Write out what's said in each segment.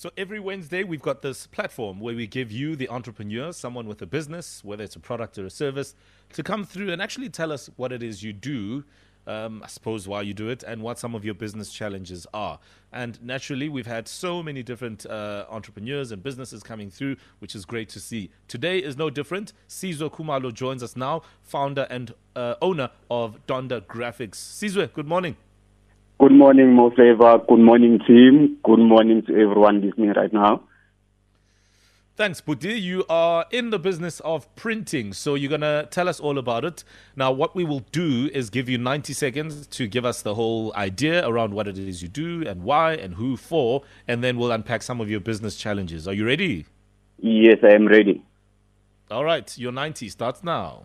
So every Wednesday, we've got this platform where we give you, the entrepreneur, someone with a business, whether it's a product or a service, to come through and actually tell us what it is you do, I suppose why you do it, and what some of your business challenges are. And naturally, we've had so many different entrepreneurs and businesses coming through, which is great to see. Today is no different. Sizwe Kumalo joins us now, founder and owner of Donda Graphics. Sizwe, good morning. Good morning, Mo Flava. Good morning, team. Good morning to everyone listening right now. Thanks, Budi. You are in the business of printing, so you're going to tell us all about it. Now, what we will do is give you 90 seconds to give us the whole idea around what it is you do and why and who for, and then we'll unpack some of your business challenges. Are you ready? Yes, I am ready. All right, your 90 starts now.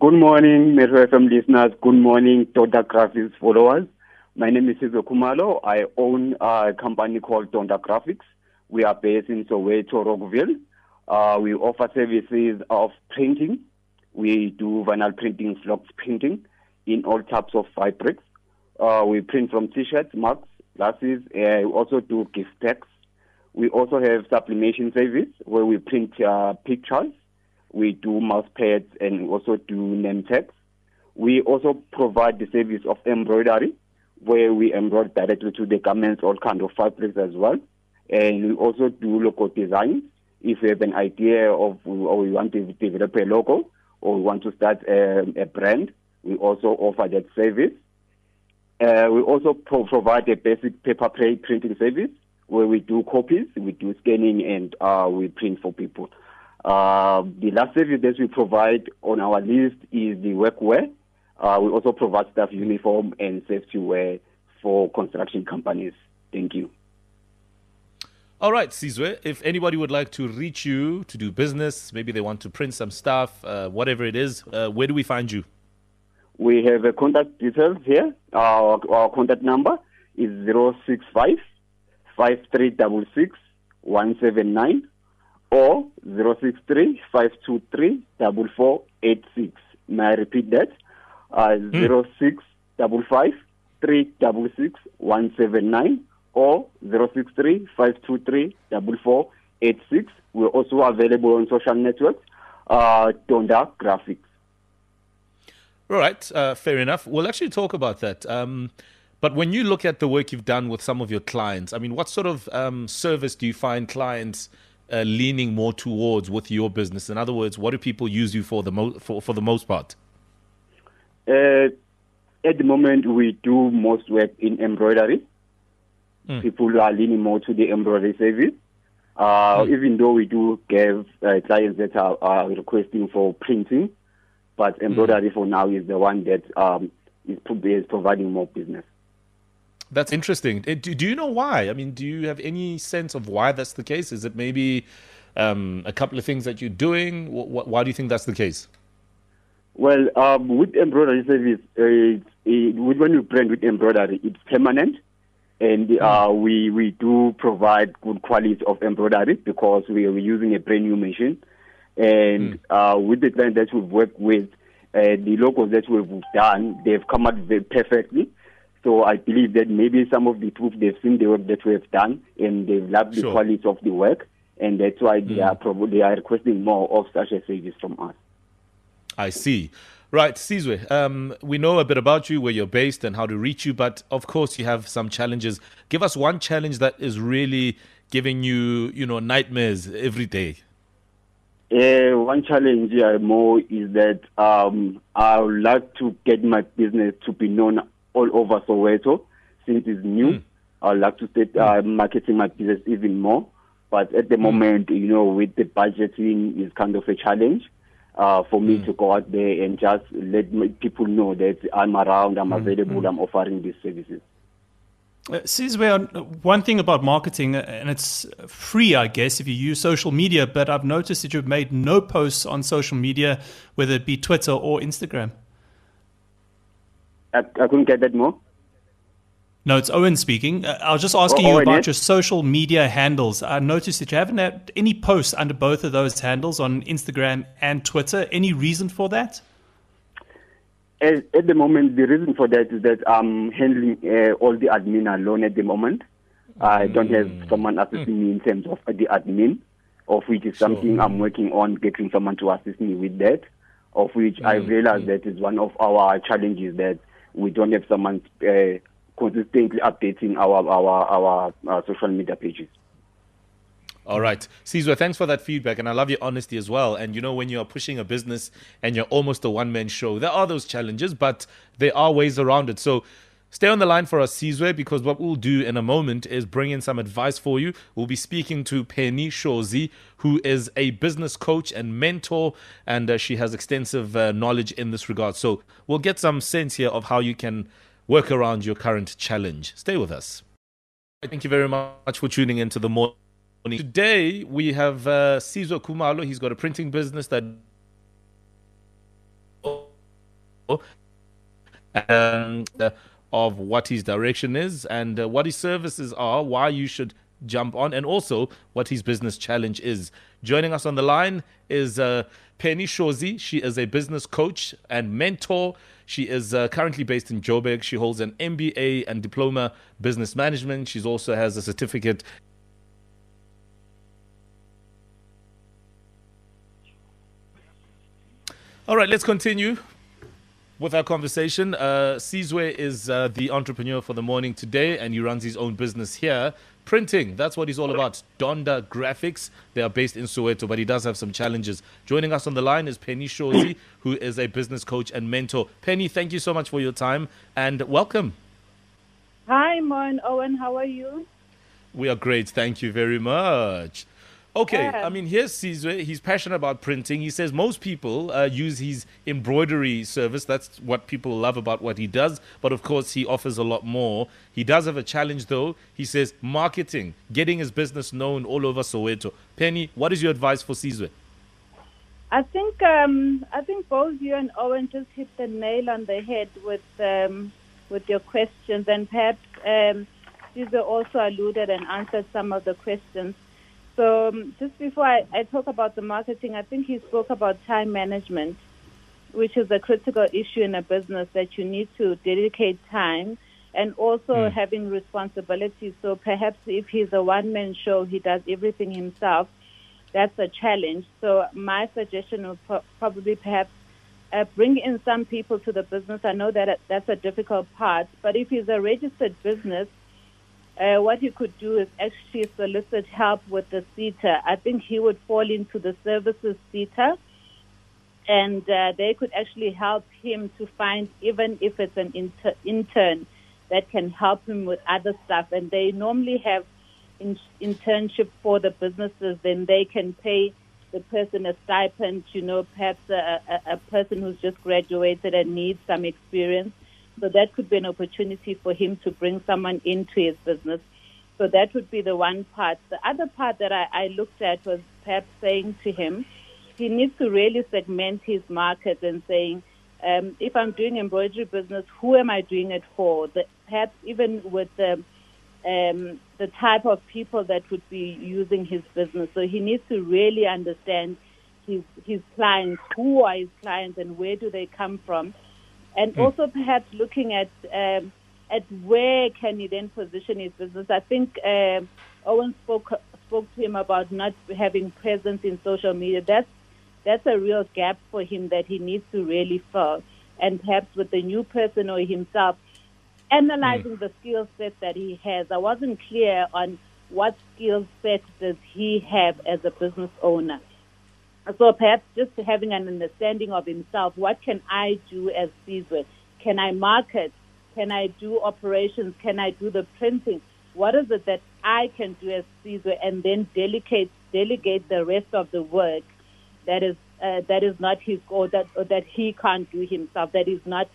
Good morning, Metro FM listeners. Good morning, Donda Graphics followers. My name is Sizwe Kumalo. I own a company called Donda Graphics. We are based in Soweto, Rockville. We offer services of printing. We do vinyl printing, flock printing in all types of fabrics. We print from t-shirts, mugs, glasses. We also do gift packs. We also have sublimation service where we print pictures. We do mouse pads and also do name tags. We also provide the service of embroidery, where we embroider directly to the garments, all kinds of fabrics as well. And we also do logo design. If you have an idea of, or we want to develop a logo, or we want to start a brand, we also offer that service. We also provide a basic paper printing service, where we do copies, we do scanning, and we print for people. The last service that we provide on our list is the workwear. We also provide staff uniform and safety wear for construction companies. Thank you. All right, Sizwe, if anybody would like to reach you to do business, maybe they want to print some stuff, whatever it is, where do we find you? We have a contact details here. Our contact number is 065-5366-179 or 063-523-4486. May I repeat that? 065-5366-179 or 063-523-4486. We're also available on social networks, Donda Graphics. All right, fair enough. We'll actually talk about that. But when you look at the work you've done with some of your clients, I mean, what sort of service do you find clients leaning more towards with your business? In other words, what do people use you for the most part? At the moment, we do most work in embroidery. People are leaning more to the embroidery service, even though we do give clients that are requesting for printing, but embroidery for now is the one that is providing more business. That's interesting. Do you know why? I mean, do you have any sense of why that's the case? Is it maybe a couple of things that you're doing? Why do you think that's the case? Well, with embroidery service, when you print with embroidery, it's permanent. And we do provide good quality of embroidery because we are using a brand new machine. And with the client that we've worked with, the logos that we've done, they've come out very perfectly. So I believe that maybe some of the people, they've seen the work that we have done and they've loved the quality of the work. And that's why they are requesting more of such a service from us. I see. Right, Sizwe, we know a bit about you, where you're based and how to reach you, but of course you have some challenges. Give us one challenge that is really giving you, nightmares every day. One challenge more is that I would like to get my business to be known all over Soweto. Since it's new, I would like to start marketing my business even more. But at the moment, with the budgeting is kind of a challenge. For me to go out there and just let people know that I'm around, I'm available, I'm offering these services. Sizwe, one thing about marketing, and it's free, I guess, if you use social media, but I've noticed that you've made no posts on social media, whether it be Twitter or Instagram. I couldn't get that more. No, it's Owen speaking. I was just asking you about your social media handles. I noticed that you haven't had any posts under both of those handles on Instagram and Twitter. Any reason for that? At the moment, the reason for that is that I'm handling all the admin alone at the moment. I don't have someone assisting me in terms of the admin, of which is something I'm working on, getting someone to assist me with that, of which I realize that is one of our challenges, that we don't have someone consistently updating our social media pages. All right. Sizwe, thanks for that feedback, and I love your honesty as well. And, you know, when you're pushing a business and you're almost a one-man show, there are those challenges, but there are ways around it. So stay on the line for us, Sizwe, because what we'll do in a moment is bring in some advice for you. We'll be speaking to Penny Shozi, who is a business coach and mentor, and she has extensive knowledge in this regard. So we'll get some sense here of how you can work around your current challenge. Stay with us. Thank you very much for tuning in to The Morning. Today, we have Sizwe Kumalo. He's got a printing business that of what his direction is and what his services are, why you should jump on, and also what his business challenge is. Joining us on the line is Penny Shozi. She is a business coach and mentor. She is currently based in Joburg. She holds an MBA and diploma business management. She also has a certificate. All right, let's continue with our conversation. Sizwe is the entrepreneur for The Morning today, and he runs his own business here. Printing, that's what he's all about. Donda Graphics. They are based in Soweto, but he does have some challenges. Joining us on the line is Penny Shozi, who is a business coach and mentor. Penny, thank you so much for your time, and welcome. Hi, Mon Owen. How are you? We are great. Thank you very much. Okay, yeah. I mean, here's Sizwe. He's passionate about printing. He says most people use his embroidery service. That's what people love about what he does. But, of course, he offers a lot more. He does have a challenge, though. He says marketing, getting his business known all over Soweto. Penny, what is your advice for Sizwe? I think both you and Owen just hit the nail on the head with your questions. And perhaps Sizwe also alluded and answered some of the questions. So just before I talk about the marketing, I think he spoke about time management, which is a critical issue in a business, that you need to dedicate time and also having responsibilities. So perhaps if he's a one-man show, he does everything himself, that's a challenge. So my suggestion would probably perhaps bring in some people to the business. I know that that's a difficult part, but if he's a registered business, what you could do is actually solicit help with the CETA. I think he would fall into the services CETA, and they could actually help him to find, even if it's an intern, that can help him with other stuff. And they normally have internship for the businesses. Then they can pay the person a stipend, you know, perhaps a person who's just graduated and needs some experience. So that could be an opportunity for him to bring someone into his business. So that would be the one part. The other part that I looked at was perhaps saying to him, he needs to really segment his market and saying, if I'm doing embroidery business, who am I doing it for? Perhaps even with the type of people that would be using his business. So he needs to really understand his clients, who are his clients and where do they come from? And also perhaps looking at where can he then position his business. I think Owen spoke to him about not having presence in social media. That's a real gap for him that he needs to really fill. And perhaps with the new person or himself, analyzing the skill set that he has. I wasn't clear on what skill set does he have as a business owner. So perhaps just having an understanding of himself, what can I do as Sizwe? Can I market? Can I do operations? Can I do the printing? What is it that I can do as Sizwe, and then delegate the rest of the work that is not his, or that he can't do himself, that is not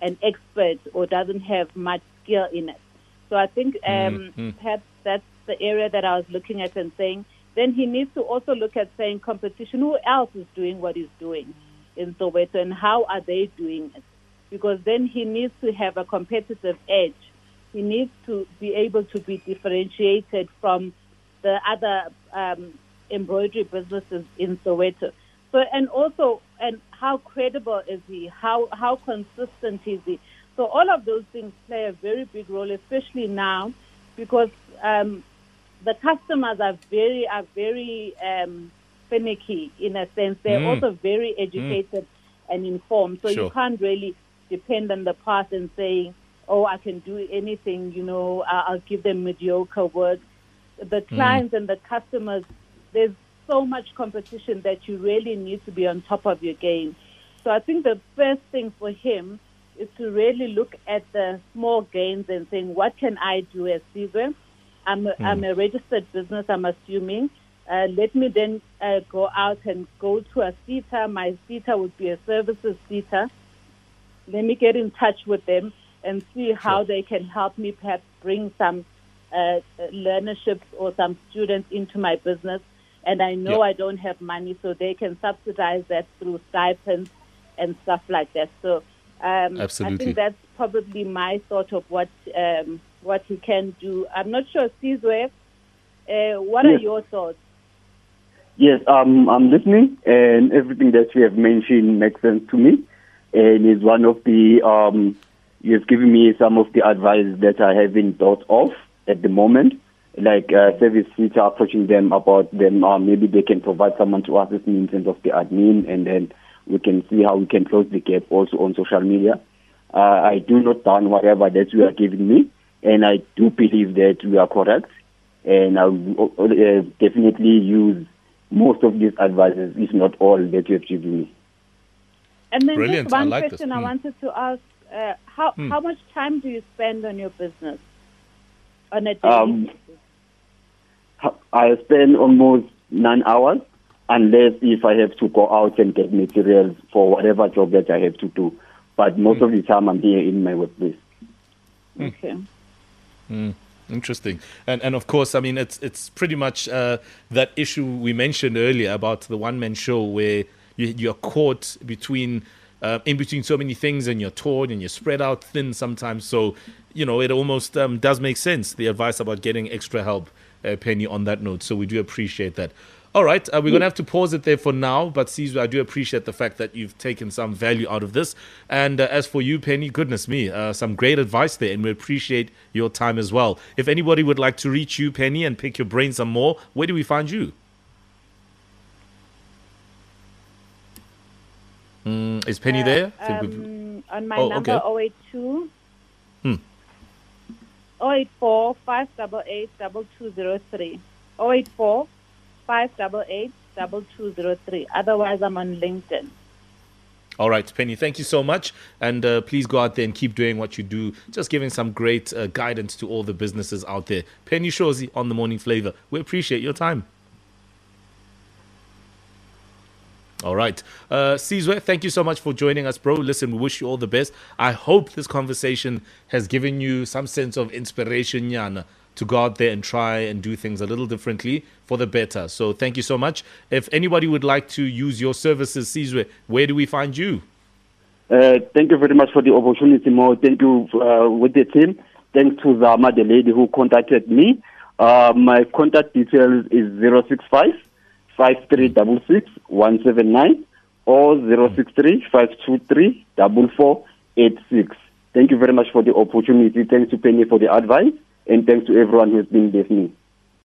an expert or doesn't have much skill in it. So I think perhaps that's the area that I was looking at and saying, then he needs to also look at saying competition, who else is doing what he's doing in Soweto and how are they doing it? Because then he needs to have a competitive edge. He needs to be able to be differentiated from the other embroidery businesses in Soweto. So, and how credible is he? How consistent is he? So all of those things play a very big role, especially now because the customers are very finicky in a sense. They're also very educated and informed. So you can't really depend on the past and say, oh, I can do anything, you know, I'll give them mediocre work. The clients and the customers, there's so much competition that you really need to be on top of your game. So I think the first thing for him is to really look at the small gains and saying, what can I do as Sizwe? I'm a registered business, I'm assuming. Let me then go out and go to a CETA. My CETA would be a services CETA. Let me get in touch with them and see how they can help me perhaps bring some learnerships or some students into my business. And I know I don't have money, so they can subsidize that through stipends and stuff like that. So I think that's probably my thought of what he can do. I'm not sure, Sizwe, what are your thoughts? Yes, I'm listening, and everything that you have mentioned makes sense to me, and is one of the you have given me some of the advice that I haven't thought of at the moment, like service teacher approaching them about them, or maybe they can provide someone to assist me in terms of the admin, and then we can see how we can close the gap also on social media. I do note down whatever that you are giving me, and I do believe that we are correct. And I will definitely use most of these advices, if not all, that you have given me. And then just one question I wanted to ask. How much time do you spend on your business on a daily basis? I spend almost 9 hours, unless if I have to go out and get materials for whatever job that I have to do. But most of the time I'm here in my workplace. Okay. Interesting. And of course, I mean, it's pretty much that issue we mentioned earlier about the one-man show where you're caught between in between so many things, and you're torn and you're spread out thin sometimes. So, you know, it almost does make sense, the advice about getting extra help, Penny, on that note. So we do appreciate that. All right, we're going to have to pause it there for now. But, Sizwe, I do appreciate the fact that you've taken some value out of this. And as for you, Penny, goodness me, some great advice there. And we appreciate your time as well. If anybody would like to reach you, Penny, and pick your brain some more, where do we find you? Is Penny there? On my number, 082 084 588 2203. 084 588 2203. Otherwise, I'm on LinkedIn. All right, Penny, thank you so much. And please go out there and keep doing what you do, just giving some great guidance to all the businesses out there. Penny Shozi on The Morning Flava. We appreciate your time. All right. Sizwe, thank you so much for joining us, bro. Listen, we wish you all the best. I hope this conversation has given you some sense of inspiration, Yana, to go out there and try and do things a little differently for the better. So thank you so much. If anybody would like to use your services, Sizwe, where do we find you? Thank you very much for the opportunity, Mo. Thank you with the team. Thanks to Zama, the lady who contacted me. My contact details is 065. 5366179 or 063-523-4486. Thank you very much for the opportunity. Thanks to Penny for the advice, and thanks to everyone who has been listening.